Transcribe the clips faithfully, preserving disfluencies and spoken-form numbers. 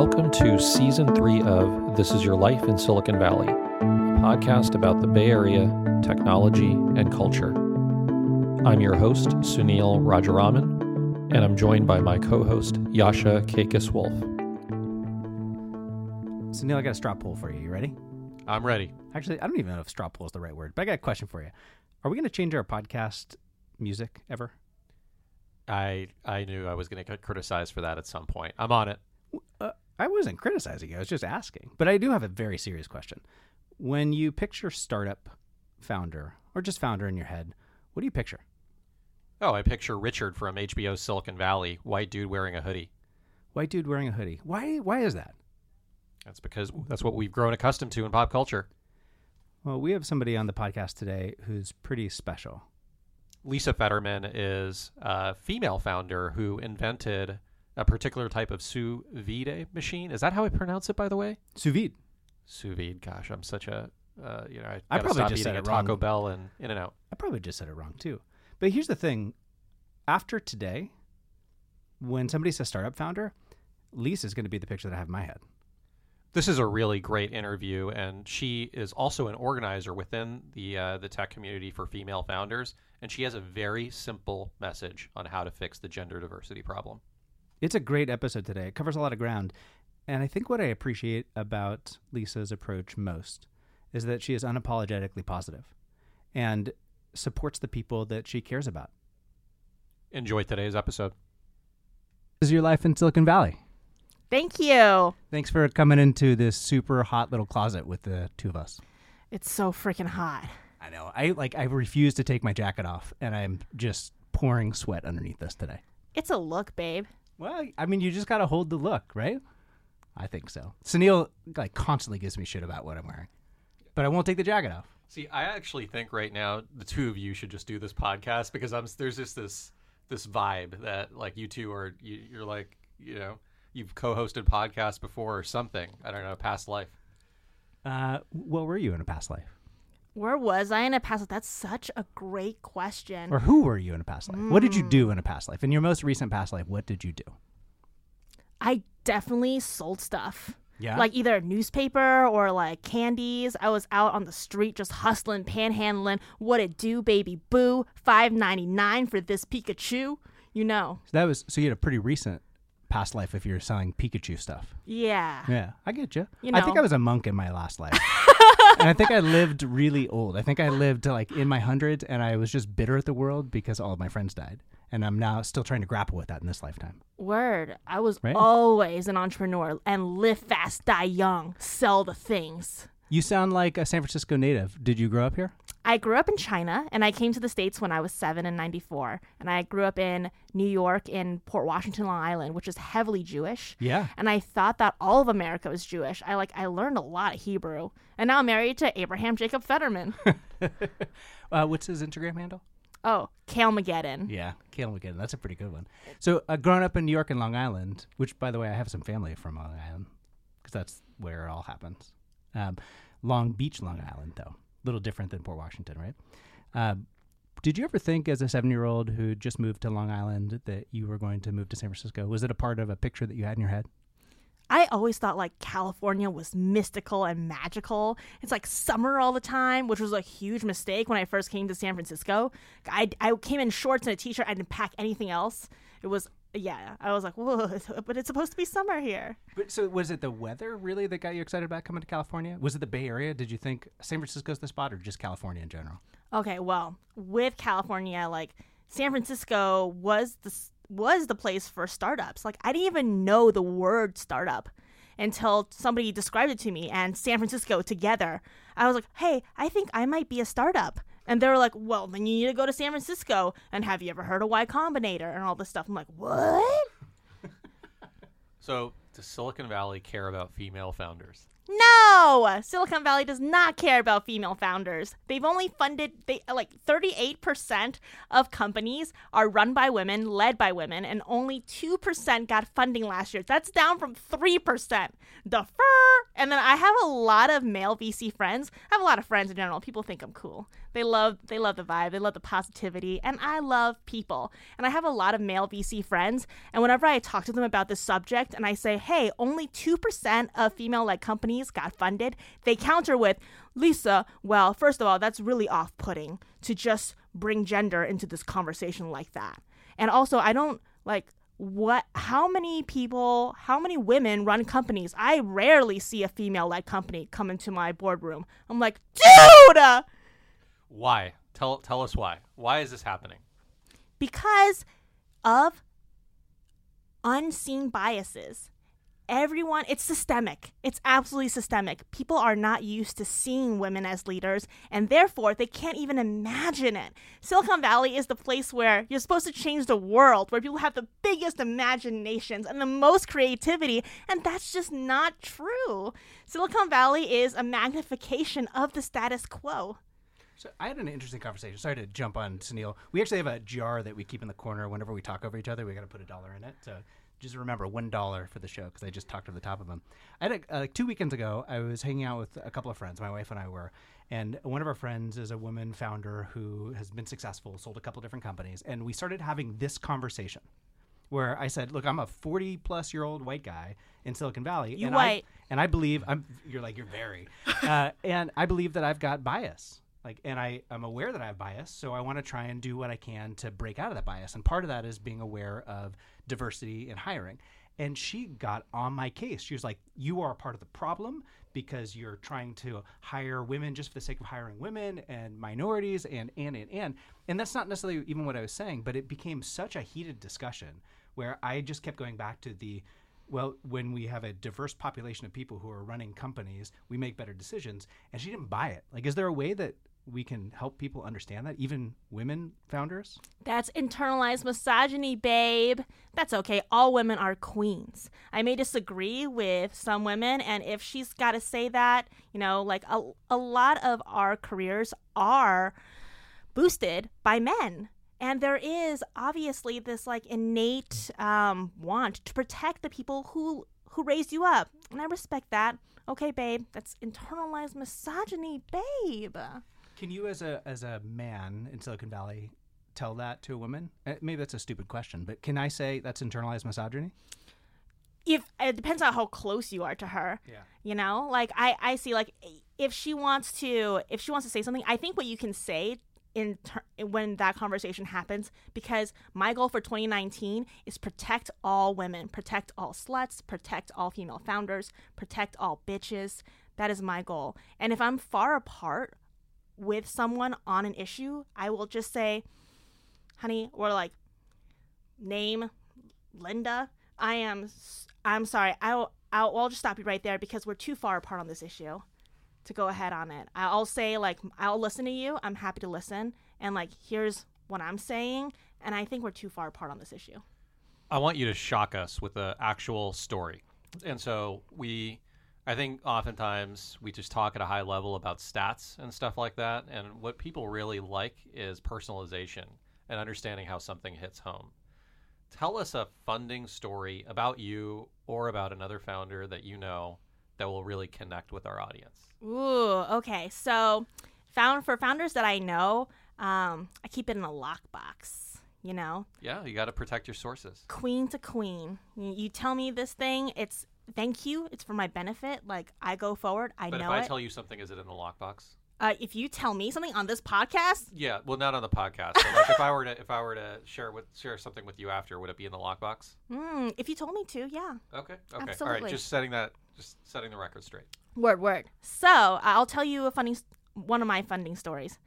Welcome to Season three of This Is Your Life in Silicon Valley, a podcast about the Bay Area, technology, and culture. I'm your host, Sunil Rajaraman, and I'm joined by my co-host, Yasha Kekis-Wolf. Sunil, I got a straw poll for you. You ready? I'm ready. Actually, I don't even know if straw poll is the right word, but I got a question for you. Are we going to change our podcast music ever? I I knew I was going to get criticized for that at some point. I'm on it. Uh, I wasn't criticizing you. I was just asking. But I do have a very serious question. When you picture startup founder or just founder in your head, what do you picture? Oh, I picture Richard from H B O's Silicon Valley, white dude wearing a hoodie. White dude wearing a hoodie. Why Why is that? That's because that's what we've grown accustomed to in pop culture. Well, we have somebody on the podcast today who's pretty special. Lisa Fetterman is a female founder who invented a particular type of sous vide machine. Is that how I pronounce it, by the way? Sous vide. Sous vide. Gosh, I'm such a, uh, you know, I, I probably stop just said it wrong. Taco Bell and In-N-Out. I probably just said it wrong, too. But here's the thing. After today, when somebody says startup founder, Lisa's going to be the picture that I have in my head. This is a really great interview, and she is also an organizer within the uh, the tech community for female founders, and she has a very simple message on how to fix the gender diversity problem. It's a great episode today. It covers a lot of ground, and I think what I appreciate about Lisa's approach most is that she is unapologetically positive and supports the people that she cares about. Enjoy today's episode. This is your life in Silicon Valley. Thank you. Thanks for coming into this super hot little closet with the two of us. It's so freaking hot. I know. I like. I refuse to take my jacket off, and I'm just pouring sweat underneath this today. It's a look, babe. Well, I mean, you just got to hold the look, right? I think so. Sunil like constantly gives me shit about what I'm wearing, but I won't take the jacket off. See, I actually think right now the two of you should just do this podcast because I'm there's just this this vibe that like you two are you, you're like you know. You've co-hosted podcasts before or something. I don't know, past life. Uh, what were you in a past life? Where was I in a past life? That's such a great question. Or who were you in a past life? Mm. What did you do in a past life? In your most recent past life, what did you do? I definitely sold stuff. Yeah. Like either a newspaper or like candies. I was out on the street just hustling, panhandling. What it do, baby boo? five ninety-nine for this Pikachu. You know. So that was so you had a pretty recent past life if you're selling Pikachu stuff. Yeah. Yeah. I get you. You know. I think I was a monk in my last life. And I think I lived really old. I think I lived like in my hundreds and I was just bitter at the world because all of my friends died. And I'm now still trying to grapple with that in this lifetime. Word. I was right? always an entrepreneur and live fast, die young, sell the things. You sound like a San Francisco native. Did you grow up here? I grew up in China, and I came to the States when I was seven in ninety-four. And I grew up in New York, in Port Washington, Long Island, which is heavily Jewish. Yeah. And I thought that all of America was Jewish. I like I learned a lot of Hebrew. And now I'm married to Abraham Jacob Fetterman. uh, what's his Instagram handle? Oh, Kale-Mageddon. Yeah, Kale-Mageddon. That's a pretty good one. So uh, growing up in New York and Long Island, which, by the way, I have some family from Long Island, because that's where it all happens. Um, Long Beach, Long Island, though. Little different than Port Washington, right? Uh, did you ever think as a seven-year-old who just moved to Long Island that you were going to move to San Francisco? Was it a part of a picture that you had in your head? I always thought like California was mystical and magical. It's like summer all the time, which was a huge mistake when I first came to San Francisco. I, I came in shorts and a t-shirt. I didn't pack anything else. It was, yeah, I was like, whoa, but it's supposed to be summer here. But so was it the weather really that got you excited about coming to California? Was it the Bay Area? Did you think San Francisco's the spot or just California in general? Okay, well, with California, like San Francisco was the was the place for startups. Like, I didn't even know the word startup until somebody described it to me and San Francisco together. I was like, hey, I think I might be a startup. And they were like, well, then you need to go to San Francisco. And have you ever heard of Y Combinator and all this stuff? I'm like, what? So does Silicon Valley care about female founders? No! Silicon Valley does not care about female founders. They've only funded, they like thirty-eight percent of companies are run by women, led by women, and only two percent got funding last year. That's down from three percent. The fur! And then I have a lot of male V C friends. I have a lot of friends in general. People think I'm cool. They love they love the vibe. They love the positivity. And I love people. And I have a lot of male V C friends. And whenever I talk to them about this subject and I say, hey, only two percent of female-led companies got funded, they counter with, Lisa, well, first of all, that's really off-putting to just bring gender into this conversation like that. And also, I don't, like, what, how many people, how many women run companies? I rarely see a female-led company come into my boardroom. I'm like, dude! Why? Tell tell us why. Why is this happening? Because of unseen biases. Everyone, it's systemic. It's absolutely systemic. People are not used to seeing women as leaders, and therefore, they can't even imagine it. Silicon Valley is the place where you're supposed to change the world, where people have the biggest imaginations and the most creativity, and that's just not true. Silicon Valley is a magnification of the status quo. So I had an interesting conversation. Sorry to jump on, Sunil. We actually have a jar that we keep in the corner. Whenever we talk over each other, we got to put a dollar in it. So just remember, one dollar for the show because I just talked over the top of them. I had a, uh, like two weekends ago, I was hanging out with a couple of friends. My wife and I were. And one of our friends is a woman founder who has been successful, sold a couple different companies. And we started having this conversation where I said, look, I'm a forty-plus-year-old white guy in Silicon Valley. You and white. I, and I believe I'm – you're like, you're very. Uh, and I believe that I've got bias. Like, and I, I'm aware that I have bias, so I want to try and do what I can to break out of that bias. And part of that is being aware of diversity in hiring. And she got on my case. She was like, you are a part of the problem because you're trying to hire women just for the sake of hiring women and minorities and, and, and, and. And that's not necessarily even what I was saying, but it became such a heated discussion where I just kept going back to the, well, when we have a diverse population of people who are running companies, we make better decisions. And she didn't buy it. Like, is there a way that we can help people understand that, even women founders? That's internalized misogyny, babe. That's okay. All women are queens. I may disagree with some women, and if she's got to say that, you know, like a, a lot of our careers are boosted by men. And there is obviously this like innate um, want to protect the people who who raised you up. And I respect that. Okay, babe, that's internalized misogyny, babe. Can you, as a as a man in Silicon Valley, tell that to a woman? Maybe that's a stupid question, but can I say that's internalized misogyny? If it depends on how close you are to her. Yeah. You know, like I, I see, like if she wants to if she wants to say something, I think what you can say in ter- when that conversation happens, because my goal for twenty nineteen is protect all women, protect all sluts, protect all female founders, protect all bitches. That is my goal. And if I'm far apart with someone on an issue, I will just say, honey, or like, name Linda, I am, I'm sorry, I'll, I'll, I'll just stop you right there because we're too far apart on this issue to go ahead on it. I'll say like, I'll listen to you, I'm happy to listen, and like, here's what I'm saying, and I think we're too far apart on this issue. I want you to shock us with an actual story. And so we... I think oftentimes we just talk at a high level about stats and stuff like that. And what people really like is personalization and understanding how something hits home. Tell us a funding story about you or about another founder that you know that will really connect with our audience. Ooh, okay. So found for founders that I know, um, I keep it in a lockbox. You know? Yeah, you got to protect your sources. Queen to queen. You tell me this thing, it's... Thank you. It's for my benefit. Like, I go forward. I but know it. But if I it. tell you something, is it in the lockbox? Uh, if you tell me something on this podcast? Yeah. Well, not on the podcast. But like, if I were to if I were to share with share something with you after, would it be in the lockbox? Mm, if you told me to, yeah. Okay. Okay. Absolutely. All right. Just setting that. Just setting the record straight. Word, word. So I'll tell you a funny one of my funding stories.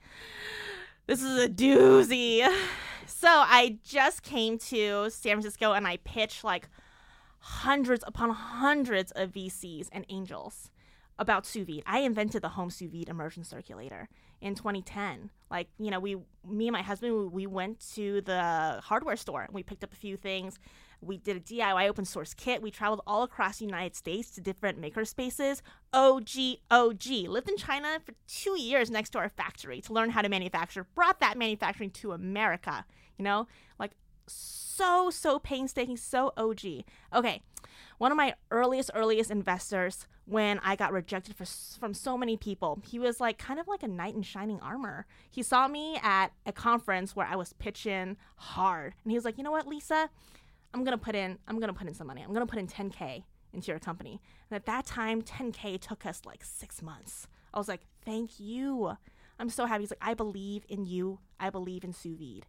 This is a doozy. So I just came to San Francisco and I pitched like hundreds upon hundreds of V Cs and angels about sous vide. I invented the home sous vide immersion circulator in twenty ten. Like, you know, we, me and my husband, we went to the hardware store and we picked up a few things. We did a D I Y open source kit. We traveled all across the United States to different maker spaces. O G O G Lived in China for two years next to our factory to learn how to manufacture. Brought that manufacturing to America. You know, like so, so painstaking, so O G. Okay, one of my earliest, earliest investors when I got rejected for, from so many people, he was like kind of like a knight in shining armor. He saw me at a conference where I was pitching hard. And he was like, you know what, Lisa? I'm going to put in, I'm going to put in some money. I'm going to put in ten K into your company. And at that time, ten K took us like six months. I was like, thank you. I'm so happy. He's like, I believe in you. I believe in sous vide.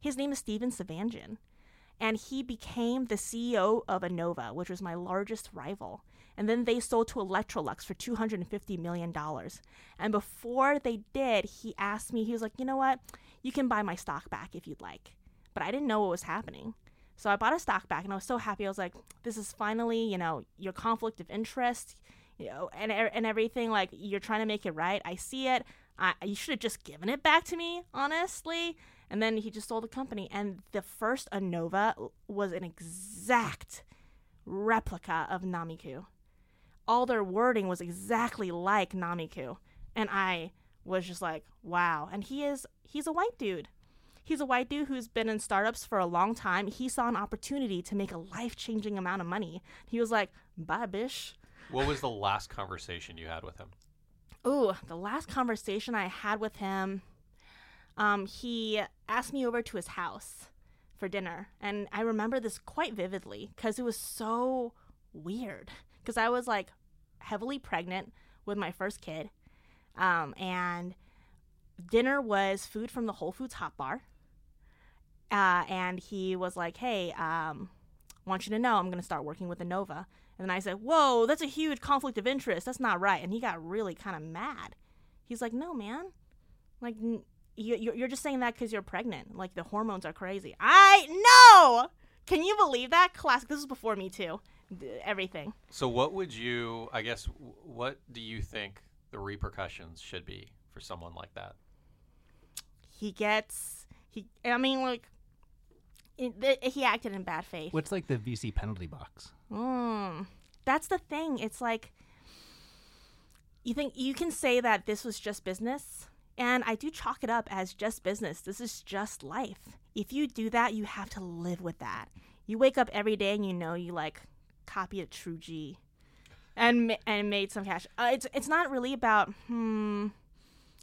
His name is Steven Svajian. And he became the C E O of Anova, which was my largest rival. And then they sold to Electrolux for two hundred fifty million dollars. And before they did, he asked me, he was like, you know what? You can buy my stock back if you'd like. But I didn't know what was happening. So I bought a stock back and I was so happy. I was like, this is finally, you know, your conflict of interest, you know, and and everything. Like, you're trying to make it right. I see it. I, you should have just given it back to me, honestly. And then he just sold the company. And the first Anova was an exact replica of Nomiku. All their wording was exactly like Nomiku. And I was just like, wow. And he is, he's a white dude. He's a white dude who's been in startups for a long time. He saw an opportunity to make a life-changing amount of money. He was like, bye, bish. What was the last conversation you had with him? Ooh, the last conversation I had with him... Um, he asked me over to his house for dinner, and I remember this quite vividly because it was so weird because I was like heavily pregnant with my first kid, um, and dinner was food from the Whole Foods hot bar, uh, and he was like, hey, um, I want you to know I'm going to start working with Inova. And then I said, whoa, that's a huge conflict of interest. That's not right. And he got really kind of mad. He's like, no, man, like... N- You're just saying that because you're pregnant. Like, the hormones are crazy. I know! Can you believe that? Classic. This was before Me Too. Everything. So what would you, I guess, what do you think the repercussions should be for someone like that? He gets, he. I mean, like, it, th- he acted in bad faith. What's, like, the V C penalty box? Mm, that's the thing. It's like, you think you can say that this was just business. And I do chalk it up as just business. This is just life. If you do that, you have to live with that. You wake up every day and you know you like copy a true G, and and made some cash. Uh, it's it's not really about hmm,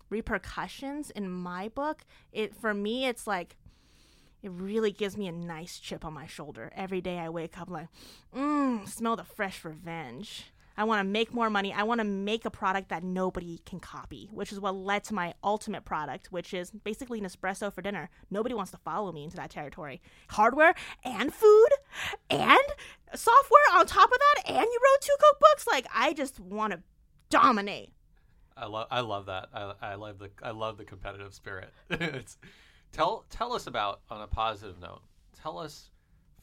repercussions in my book. It for me, it's like it really gives me a nice chip on my shoulder every day. I wake up like, mmm, smell the fresh revenge. I want to make more money. I want to make a product that nobody can copy, which is what led to my ultimate product, which is basically Nespresso for dinner. Nobody wants to follow me into that territory. Hardware and food and software on top of that. And you wrote two cookbooks. Like, I just want to dominate. I love I love that. I, I love the I love the competitive spirit. It's, tell tell us about, on a positive note, tell us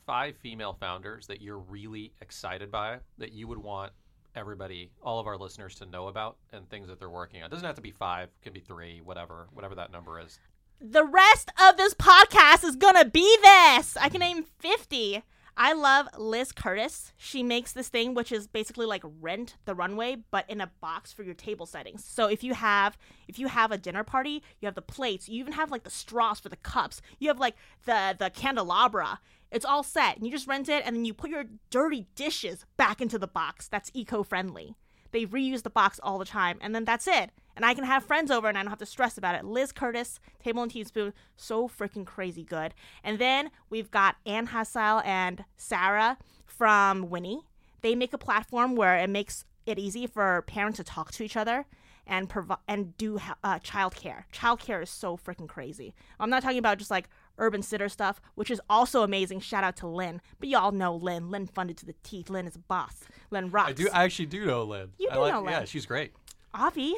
five female founders that you're really excited by, that you would want everybody, all of our listeners to know about, and things that they're working on. It doesn't have to be five, it can be three, whatever, whatever that number is. The rest of this podcast is going to be this. I can name fifty. I love Liz Curtis. She makes this thing, which is basically like Rent the Runway, but in a box for your table settings. So if you have, if you have a dinner party, you have the plates, you even have like the straws for the cups, you have like the, the candelabra. It's all set, and you just rent it, and then you put your dirty dishes back into the box. That's eco-friendly. They reuse the box all the time, and then that's it. And I can have friends over, and I don't have to stress about it. Liz Curtis, Table and Teaspoon, so freaking crazy good. And then we've got Anne Hassell and Sarah from Winnie. They make a platform where it makes it easy for parents to talk to each other and provi- and do uh, childcare. Childcare is so freaking crazy. I'm not talking about just like Urban Sitter stuff, which is also amazing. Shout out to Lynn. But y'all know Lynn. Lynn funded to the teeth. Lynn is a boss. Lynn rocks. I do. I actually do know Lynn. You do I like, know Lynn. Yeah, she's great. Avi.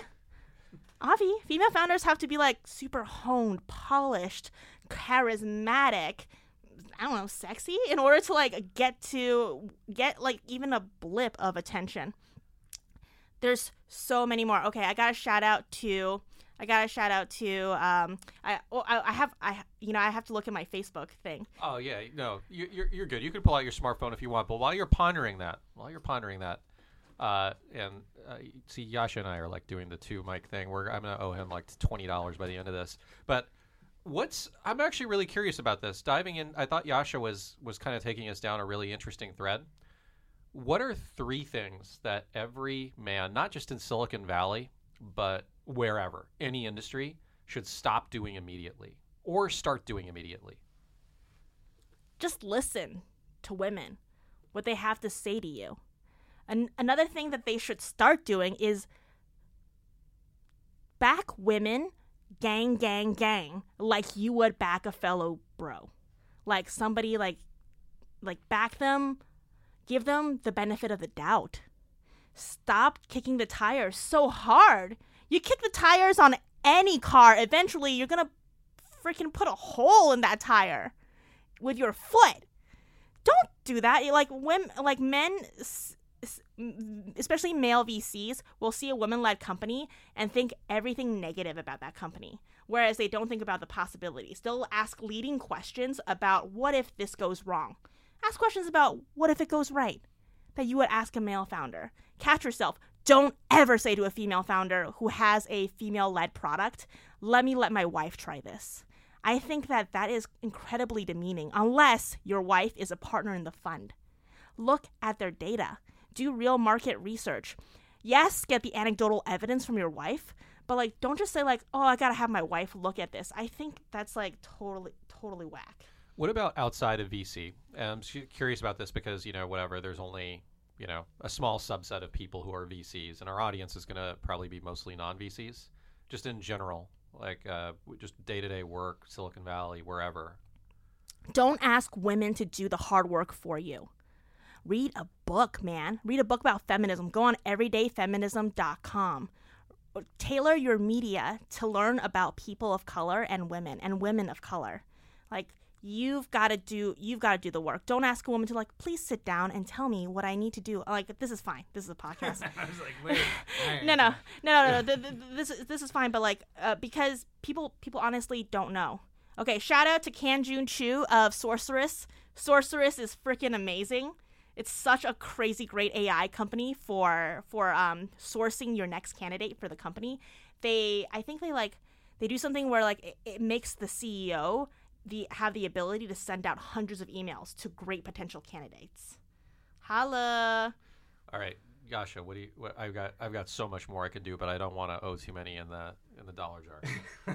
Avi. Female founders have to be like super honed, polished, charismatic, I don't know, sexy in order to like get to get like even a blip of attention. There's so many more. Okay, I got a shout out to... I got a shout out to, um, I, oh, I I have, I you know, I have to look at my Facebook thing. Oh, yeah. No, you, you're you're good. You can pull out your smartphone if you want. But while you're pondering that, while you're pondering that, uh, and uh, see, Yasha and I are like doing the two mic thing. We're I'm going to owe him like twenty dollars by the end of this. But what's I'm actually really curious about this. Diving in, I thought Yasha was was kind of taking us down a really interesting thread. What are three things that every man, not just in Silicon Valley, but wherever, any industry, should stop doing immediately or start doing immediately? Just listen to women, what they have to say to you. And another thing that they should start doing is back women, gang, gang, gang, like you would back a fellow bro. Like somebody, like, like back them, give them the benefit of the doubt. Stop kicking the tires so hard. You kick the tires on any car, eventually you're going to freaking put a hole in that tire with your foot. Don't do that. Like women, like men, especially male V Cs, will see a women-led company and think everything negative about that company, whereas they don't think about the possibilities. They'll ask leading questions about what if this goes wrong. Ask questions about what if it goes right that you would ask a male founder. Catch yourself. Don't ever say to a female founder who has a female-led product, let me let my wife try this. I think that that is incredibly demeaning, unless your wife is a partner in the fund. Look at their data. Do real market research. Yes, get the anecdotal evidence from your wife, but like, don't just say like, oh, I gotta have my wife look at this. I think that's like totally, totally whack. What about outside of V C? I'm curious about this because, you know, whatever, there's only... you know, a small subset of people who are V Cs, and our audience is going to probably be mostly non-V Cs, just in general, like uh, just day-to-day work, Silicon Valley, wherever. Don't ask women to do the hard work for you. Read a book, man. Read a book about feminism. Go on everyday feminism dot com. Tailor your media to learn about people of color and women and women of color. Like, You've got to do you've got to do the work. Don't ask a woman to like, please sit down and tell me what I need to do. Like, this is fine. This is a podcast. I was like, wait. no, no, no, no, no. th- th- this is this is fine. But like, uh, because people people honestly don't know. Okay, shout out to Kanjun Chu of Sorceress. Sorceress is freaking amazing. It's such a crazy great A I company for for um sourcing your next candidate for the company. They I think they like they do something where like it, it makes the C E O. The, have the ability to send out hundreds of emails to great potential candidates. Holla! All right, Yasha, what do you? What, I've got I've got so much more I could do, but I don't want to owe too many in the in the dollar jar.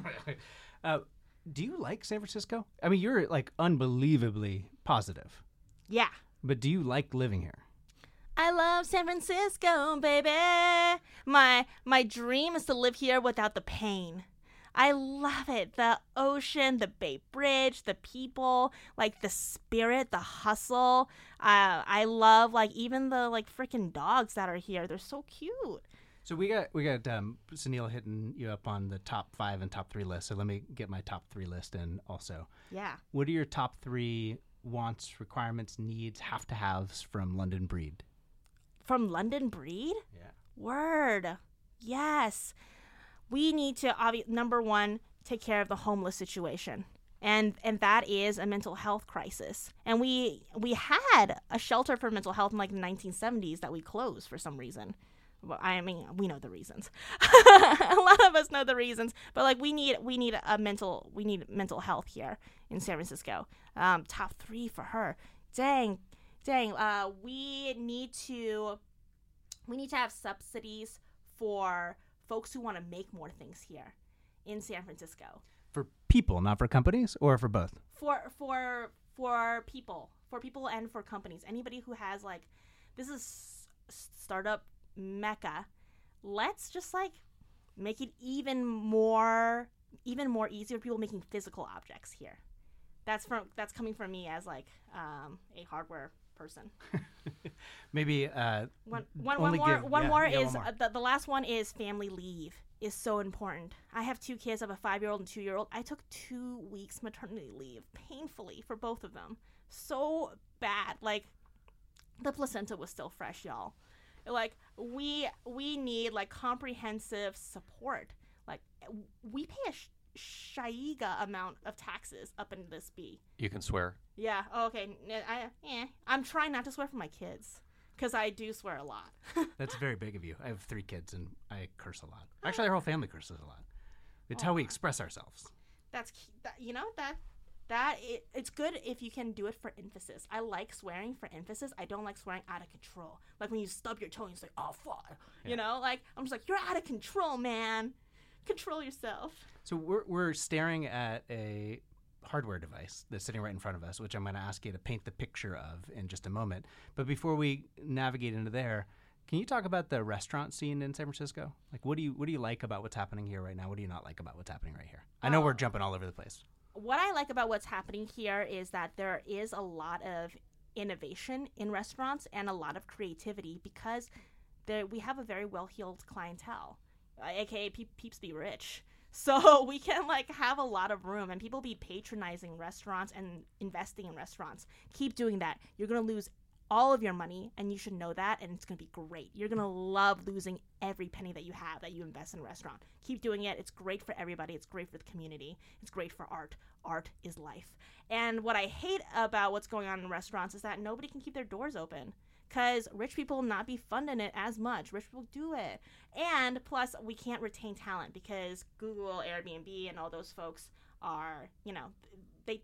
uh, do you like San Francisco? I mean, you're like unbelievably positive. Yeah. But do you like living here? I love San Francisco, baby. My my dream is to live here without the pain. I love it. The ocean, the Bay Bridge, the people, like the spirit, the hustle. Uh, I love like even the like freaking dogs that are here. They're so cute. So we got we got um, Sunil hitting you up on the top five and top three list. So let me get my top three list in also. Yeah. What are your top three wants, requirements, needs, have to haves from London Breed? From London Breed? Yeah. Word. Yes. We need to, obvi- number one, take care of the homeless situation. And and that is a mental health crisis. And we we had a shelter for mental health in like the nineteen seventies that we closed for some reason. Well, I mean, we know the reasons. A lot of us know the reasons. But like we need we need a mental we need mental health here in San Francisco. Um, top three for her. Dang, dang. Uh, we need to we need to have subsidies for folks who want to make more things here in San Francisco. For people, not for companies, or for both? For for for people. For people and for companies. Anybody who has, like, this is startup mecca. Let's just, like, make it even more, even more easy for people making physical objects here. That's from that's coming from me as, like, um, a hardware person. Maybe uh, one, one, one more. Give, one yeah, more yeah, is one more. Uh, the, the last one is family leave is so important. I have two kids. I have a five-year-old and two-year-old. I took two weeks maternity leave painfully for both of them. So bad. Like the placenta was still fresh, y'all. Like we we need like comprehensive support. Like we pay a sh- shaiga amount of taxes up in this B. You can swear. Yeah. Oh, okay. I, eh. I'm trying not to swear for my kids because I do swear a lot. That's very big of you. I have three kids and I curse a lot. Actually, our whole family curses a lot. It's oh. how we express ourselves. That's that, you know that that it, it's good if you can do it for emphasis. I like swearing for emphasis. I don't like swearing out of control. Like when you stub your toe and you say, "Oh fuck," yeah. you know, like I'm just like, "You're out of control, man. Control yourself." So we're we're staring at a hardware device that's sitting right in front of us, which I'm going to ask you to paint the picture of in just a moment. But before we navigate into there, can you talk about the restaurant scene in San Francisco? Like, what do you what do you like about what's happening here right now? What do you not like about what's happening right here? I know um, we're jumping all over the place. What I like about what's happening here is that there is a lot of innovation in restaurants and a lot of creativity because there, we have a very well-heeled clientele, aka pe- peeps be rich. So we can like have a lot of room, and people be patronizing restaurants and investing in restaurants. Keep doing that. You're gonna lose all of your money, and you should know that, and it's going to be great. You're going to love losing every penny that you have that you invest in a restaurant. Keep doing it. It's great for everybody. It's great for the community. It's great for art. Art is life. And what I hate about what's going on in restaurants is that nobody can keep their doors open because rich people not be funding it as much. Rich people do it. And plus, we can't retain talent because Google, Airbnb, and all those folks are, you know, they.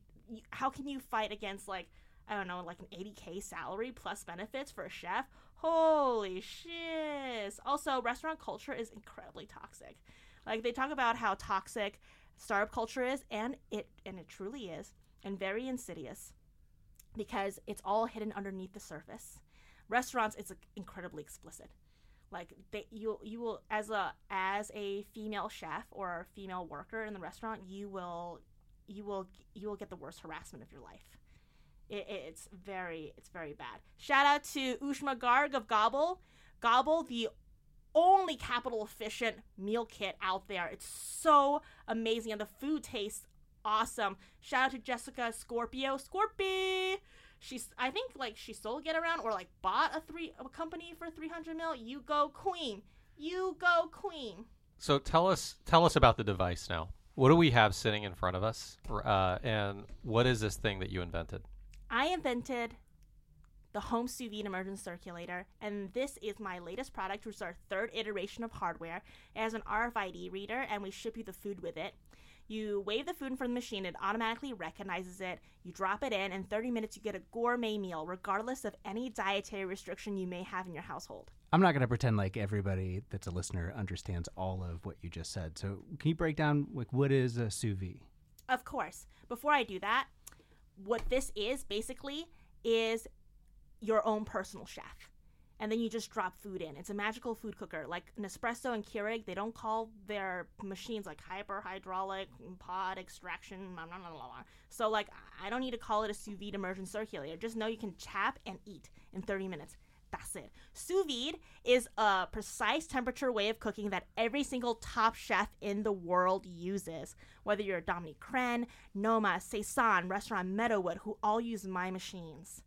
How can you fight against, like, I don't know, like an eighty K salary plus benefits for a chef? Holy shiz. Also, restaurant culture is incredibly toxic. Like, they talk about how toxic startup culture is, and it and it truly is, and very insidious because it's all hidden underneath the surface. Restaurants, it's incredibly explicit. Like, they, you you will, as a as a female chef or a female worker in the restaurant, you will you will you will get the worst harassment of your life. It, it's very, it's very bad. Shout out to Ushma Garg of Gobble. Gobble, the only capital efficient meal kit out there. It's so amazing, and the food tastes awesome. Shout out to Jessica Scorpio, Scorpy. She's, I think, like she sold Get Around or like bought a three a company for three hundred mil. You go queen, you go queen. So tell us, tell us about the device now. What do we have sitting in front of us, uh, and what is this thing that you invented? I invented the home sous vide immersion circulator, and this is my latest product, which is our third iteration of hardware. It has an R F I D reader, and we ship you the food with it. You wave the food in front of the machine, it automatically recognizes it. You drop it in, and in thirty minutes you get a gourmet meal, regardless of any dietary restriction you may have in your household. I'm not going to pretend like everybody that's a listener understands all of what you just said. So can you break down, like, what is a sous vide? Of course. Before I do that, what this is basically is your own personal chef, and then you just drop food in. It's a magical food cooker. Like Nespresso and Keurig, they don't call their machines like hyper hydraulic pod extraction, blah, blah, blah, blah. So like, I don't need to call it a sous vide immersion circulator. Just know you can tap and eat in thirty minutes. That's it. Sous vide is a precise temperature way of cooking that every single top chef in the world uses. Whether you're Dominique Crenn, Noma, Saison, Restaurant Meadowood, who all use my machines.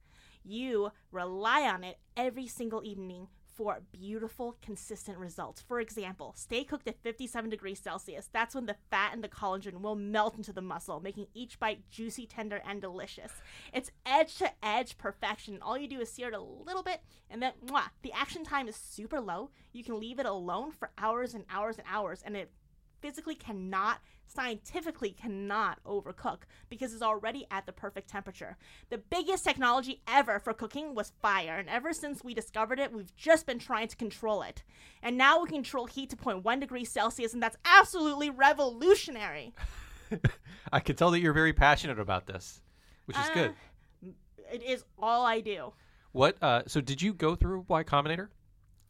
You rely on it every single evening for beautiful, consistent results. For example, stay cooked at fifty-seven degrees Celsius. That's when the fat and the collagen will melt into the muscle, making each bite juicy, tender, and delicious. It's edge-to-edge perfection. All you do is sear it a little bit, and then mwah, the action time is super low. You can leave it alone for hours and hours and hours, and it physically cannot, scientifically cannot overcook because it's already at the perfect temperature. The biggest technology ever for cooking was fire, and ever since we discovered it, we've just been trying to control it. And now we control heat to zero point one degree Celsius, and that's absolutely revolutionary. I can tell that you're very passionate about this, which is uh, good. It is all I do. What? Uh, so did you go through Y Combinator?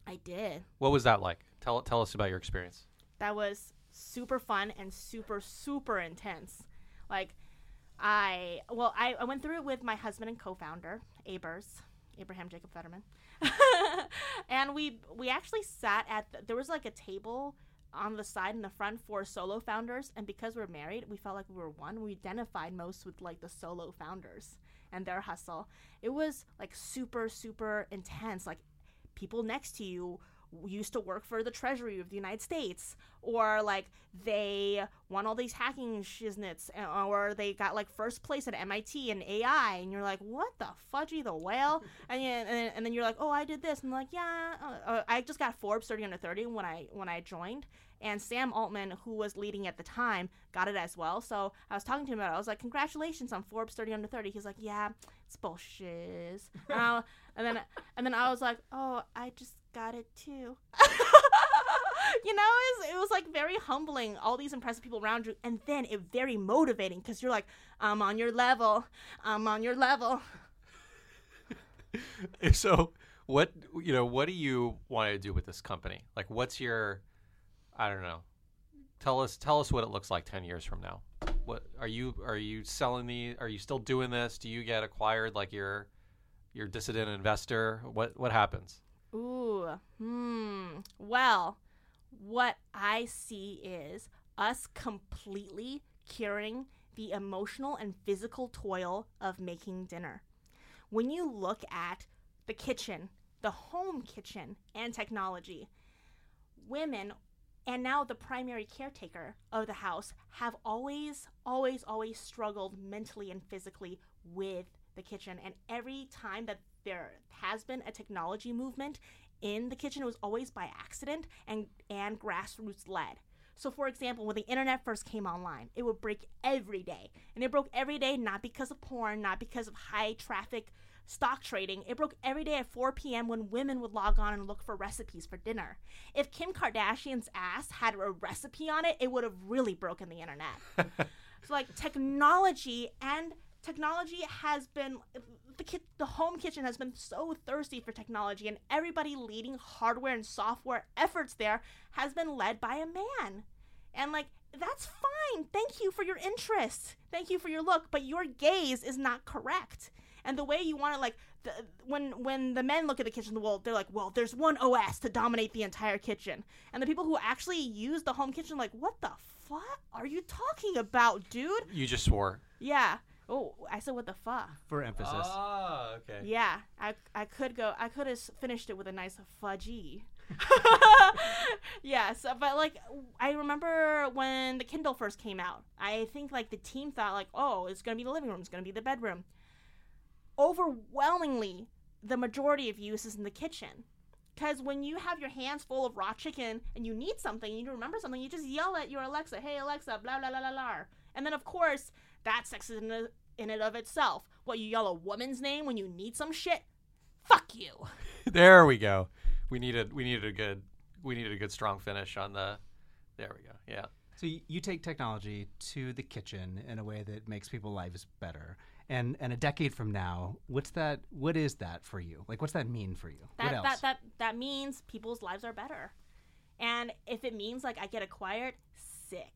I did. What was that like? Tell, tell us about your experience. That was super fun and super, super intense. Like, I, well, I, I went through it with my husband and co-founder, Abers, Abraham Jacob Fetterman. And we we actually sat at, the, there was like a table on the side and the front for solo founders. And because we're married, we felt like we were one. We identified most with like the solo founders and their hustle. It was like super, super intense. Like, people next to you used to work for the Treasury of the United States or like they won all these hacking shiznits, or they got like first place at M I T in A I, and you're like, what the fudgy the whale? and, and and then you're like, oh, I did this, and I'm like, yeah, uh, I just got Forbes thirty under thirty when I when I joined, and Sam Altman, who was leading at the time, got it as well. So I was talking to him about it. I was like, congratulations on Forbes thirty under thirty. He's like, yeah, it's bullshit. And, I, and then and then I was like, oh, I just got it too. You know, it was, it was like very humbling, all these impressive people around you, and then it very motivating because you're like, I'm on your level, I'm on your level. So what, you know, what do you want to do with this company? Like, what's your, I don't know, tell us, tell us what it looks like ten years from now. What are you, are you selling the, are you still doing this? Do you get acquired like your, your dissident investor? What, what happens? Ooh, hmm, well. What I see is us completely curing the emotional and physical toil of making dinner. When you look at the kitchen, the home kitchen, and technology, women, and now the primary caretaker of the house, have always, always, always struggled mentally and physically with the kitchen. And every time that there has been a technology movement in the kitchen, it was always by accident and and grassroots led. So for example, when the internet first came online, it would break every day, and it broke every day not because of porn, not because of high traffic stock trading. It broke every day at four p.m. when women would log on and look for recipes for dinner. If Kim Kardashian's ass had a recipe on it, it would have really broken the internet. So like technology and technology has been, the ki- the home kitchen has been so thirsty for technology, and everybody leading hardware and software efforts there has been led by a man. And like, that's fine. Thank you for your interest. Thank you for your look, but your gaze is not correct. And the way you want to, like, the, when when the men look at the kitchen, well, they're like, well, there's one O S to dominate the entire kitchen. And the people who actually use the home kitchen, like, what the fuck are you talking about, dude? You just swore. Yeah. Oh, I said what the fuck. For emphasis. Oh, okay. Yeah, I I could go. I could have finished it with a nice fudgy. Yeah, so, but like, I remember when the Kindle first came out, I think like the team thought like, oh, it's going to be the living room, it's going to be the bedroom. Overwhelmingly, the majority of use is in the kitchen. Because when you have your hands full of raw chicken and you need something, you remember something, you just yell at your Alexa, hey, Alexa, blah, blah, blah, blah, blah. And then, of course, that's sexist in, in and of itself. What, you yell a woman's name when you need some shit? Fuck you. There we go. We needed we needed a good we needed a good strong finish on the. There we go. Yeah. So you, you take technology to the kitchen in a way that makes people's lives better. And and a decade from now, what's that? What is that for you? Like, what's that mean for you? That, what else? That that that means people's lives are better. And if it means like I get acquired, sick.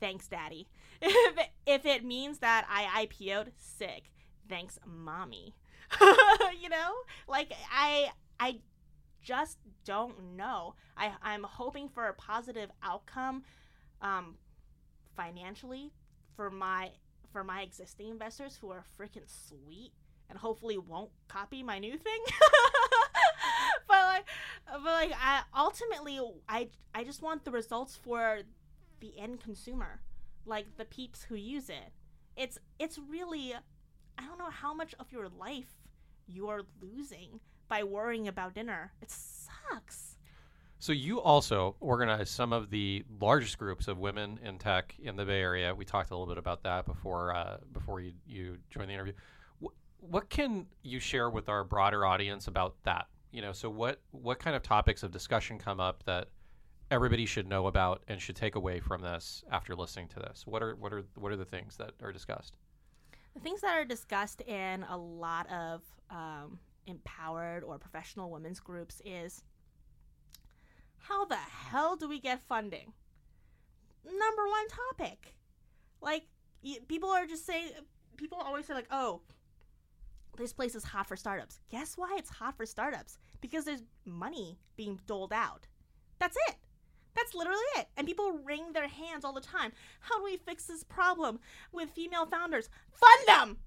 Thanks, Daddy. If it, if it means that I I P O'd, sick. Thanks, Mommy. You know? Like, I I just don't know. I, I'm hoping for a positive outcome um, financially for my for my existing investors who are freaking sweet and hopefully won't copy my new thing. But, like, but like I, ultimately, I, I just want the results for the end consumer, like the peeps who use it. It's it's really, I don't know how much of your life you're losing by worrying about dinner. It sucks. So you also organize some of the largest groups of women in tech in the Bay Area. We talked a little bit about that before uh, before you, you joined the interview. Wh- what can you share with our broader audience about that? You know, so what, what kind of topics of discussion come up that everybody should know about and should take away from this after listening to this? What are what are what are the things that are discussed? The things that are discussed in a lot of um, empowered or professional women's groups is, how the hell do we get funding? Number one topic. Like, y- people are just saying, people always say like, oh, this place is hot for startups. Guess why it's hot for startups? Because there's money being doled out. That's it. That's literally it. And people wring their hands all the time. How do we fix this problem with female founders? Fund them.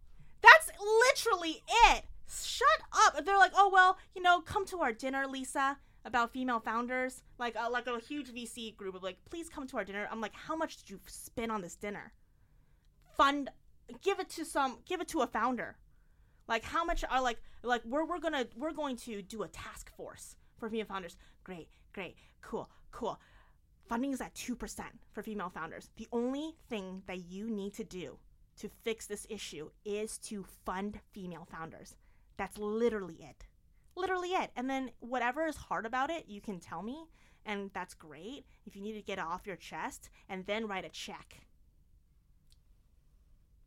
That's literally it. Shut up. They're like, oh, well, you know, come to our dinner, Lisa. about female founders, like a, like a huge V C group of like, please come to our dinner. I'm like, how much did you spend on this dinner? Fund, give it to some, give it to a founder. Like how much are like, like we're, we're going to, we're going to do a task force for female founders. Great, great, cool, cool. Funding is at two percent for female founders. The only thing that you need to do to fix this issue is to fund female founders. That's literally it. Literally it. And then whatever is hard about it, you can tell me, and that's great. If you need to get it off your chest, and then write a check.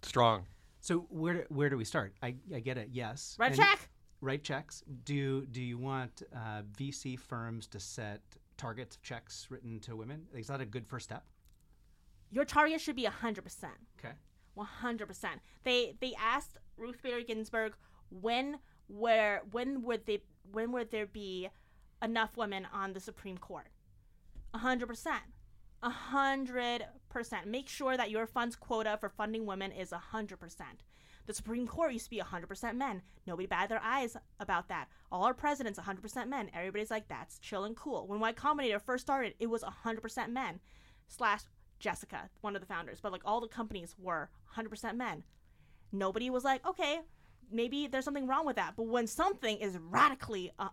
Strong. So where where do we start? I, I get it. Yes. Write a check. Write checks. Do do you want uh, V C firms to set targets of checks written to women? Is that a good first step? Your target should be one hundred percent. Okay. one hundred percent. They they asked Ruth Bader Ginsburg when where when would they when would there be enough women on the Supreme Court? one hundred percent. one hundred percent. Make sure that your fund's quota for funding women is one hundred percent. The Supreme Court used to be one hundred percent men. Nobody batted their eyes about that. All our presidents, one hundred percent men. Everybody's like, that's chill and cool. When Y Combinator first started, it was one hundred percent men, slash Jessica, one of the founders. But like all the companies were one hundred percent men. Nobody was like, okay, maybe there's something wrong with that. But when something is radically, uh,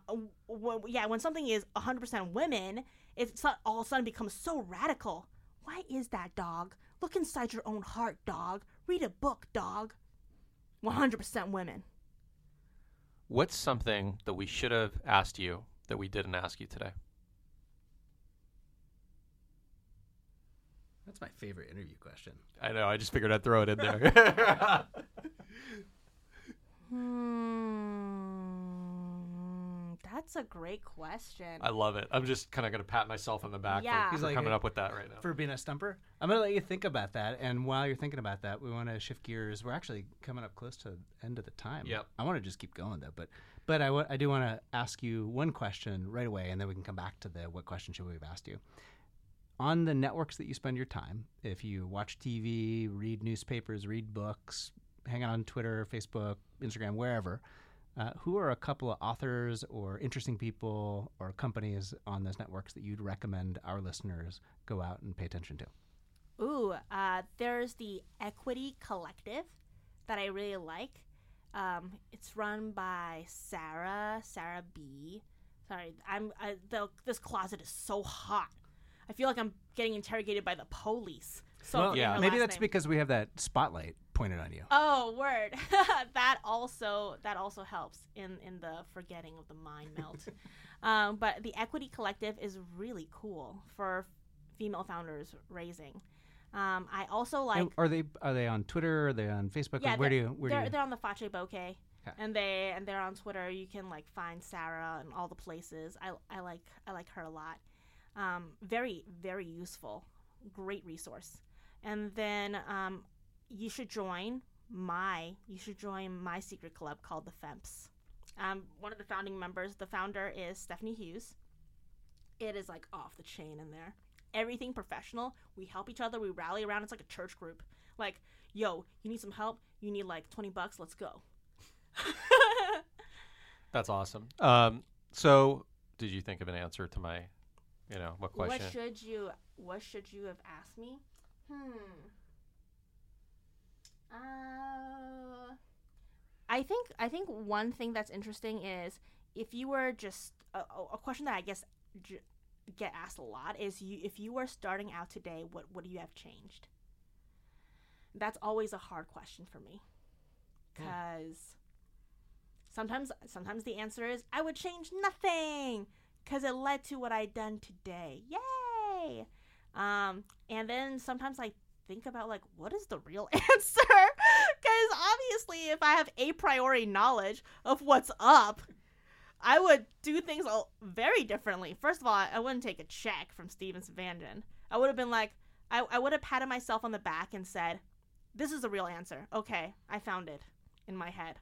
well, yeah, when something is one hundred percent women, it all of a sudden becomes so radical. Why is that, dog? Look inside your own heart, dog. Read a book, dog. one hundred percent women. What's something that we should have asked you that we didn't ask you today? That's my favorite interview question. I know. I just figured I'd throw it in there. hmm, that's a great question. I love it. I'm just kind of going to pat myself on the back yeah. for, for like coming a, up with that right now. For being a stumper. I'm going to let you think about that. And while you're thinking about that, we want to shift gears. We're actually coming up close to the end of the time. Yep. I want to just keep going, though. But but I, w- I do want to ask you one question right away, and then we can come back to the what question should we have asked you. On the networks that you spend your time, if you watch T V, read newspapers, read books, hang out on Twitter, Facebook, Instagram, wherever, uh, who are a couple of authors or interesting people or companies on those networks that you'd recommend our listeners go out and pay attention to? Ooh, uh, there's the Equity Collective that I really like. Um, it's run by Sarah, Sarah B. Sorry, I'm I, the, this closet is so hot. I feel like I'm getting interrogated by the police. So well, yeah. Maybe that's name. Because we have that spotlight pointed on you. Oh, word. that also that also helps in, in the forgetting of the mind melt. um, but the Equity Collective is really cool for female founders raising. Um, I also like. And are they are they on Twitter? Are they on Facebook? Yeah, like, where do you? Where they're, do you... they're on the Fache Bokeh. Okay. And they and they're on Twitter. You can like find Sarah and all the places. I I like I like her a lot. Um, very, very useful, great resource. And then um, you should join my you should join my secret club called the F E M Ps. Um, one of the founding members, the founder is Stephanie Hughes. It is like off the chain in there. Everything professional. We help each other. We rally around. It's like a church group. Like, yo, you need some help? You need like twenty bucks? Let's go. That's awesome. Um, so did you think of an answer to my... You know, what question? What should you what should you have asked me? Hmm. Uh, I think I think one thing that's interesting is if you were just a, a question that I guess j- get asked a lot is you if you were starting out today, what would you have changed? That's always a hard question for me. Cuz yeah. sometimes sometimes the answer is I would change nothing. Because it led to what I done today. Yay! Um, and then sometimes I think about, like, what is the real answer? Because obviously if I have a priori knowledge of what's up, I would do things all very differently. First of all, I, I wouldn't take a check from Steven Svajian. I would have been like, I, I would have patted myself on the back and said, this is the real answer. Okay, I found it in my head.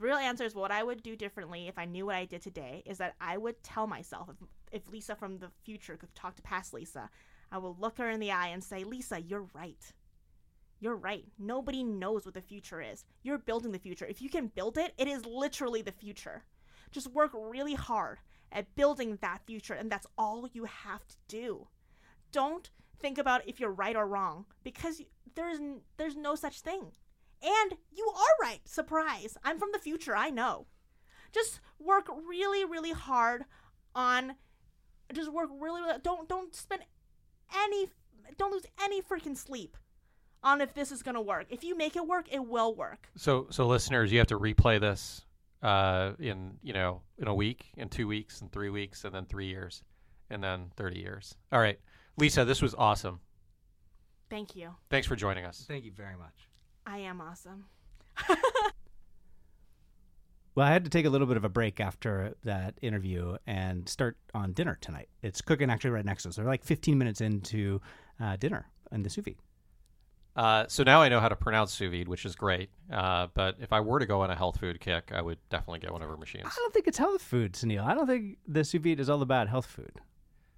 The real answer is what I would do differently if I knew what I did today is that I would tell myself if, if Lisa from the future could talk to past Lisa, I will look her in the eye and say, Lisa, you're right. You're right. Nobody knows what the future is. You're building the future. If you can build it, it is literally the future. Just work really hard at building that future, and that's all you have to do. Don't think about if you're right or wrong, because there's there's no such thing. And you are right. Surprise. I'm from the future. I know. Just work really, really hard on just work really, really don't don't spend any don't lose any freaking sleep on if this is going to work. If you make it work, it will work. So so listeners, you have to replay this uh in, you know, in a week, in two weeks, in three weeks, and then three years, and then thirty years. All right. Lisa, this was awesome. Thank you. Thanks for joining us. Thank you very much. I am awesome. Well, I had to take a little bit of a break after that interview and start on dinner tonight. It's cooking actually right next to us. We're like fifteen minutes into uh, dinner in the sous vide. Uh, so now I know how to pronounce sous vide, which is great. Uh, but if I were to go on a health food kick, I would definitely get one of our machines. I don't think it's health food, Sunil. I don't think the sous vide is all about health food.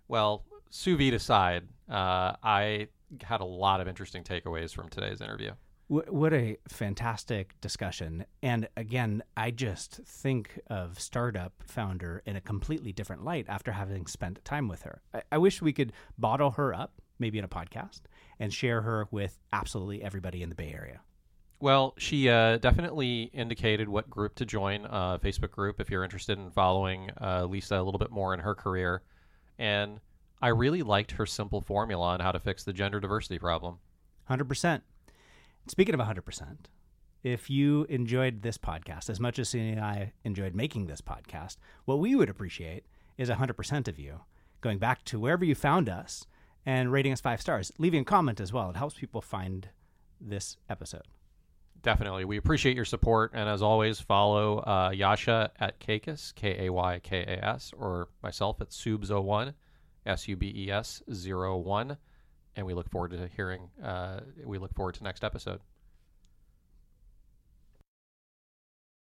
Well, sous vide aside, uh, I had a lot of interesting takeaways from today's interview. What a fantastic discussion. And again, I just think of startup founder in a completely different light after having spent time with her. I, I wish we could bottle her up, maybe in a podcast, and share her with absolutely everybody in the Bay Area. Well, she uh, definitely indicated what group to join, uh, Facebook group, if you're interested in following uh, Lisa a little bit more in her career. And I really liked her simple formula on how to fix the gender diversity problem. one hundred percent. Speaking of one hundred percent, if you enjoyed this podcast as much as Sunil and I enjoyed making this podcast, what we would appreciate is one hundred percent of you going back to wherever you found us and rating us five stars, leaving a comment as well. It helps people find this episode. Definitely. We appreciate your support. And as always, follow uh, Yasha at Kekis, K A Y K A S, or myself at Subes zero one, S U B E S zero one. And we look forward to hearing, uh, we look forward to next episode.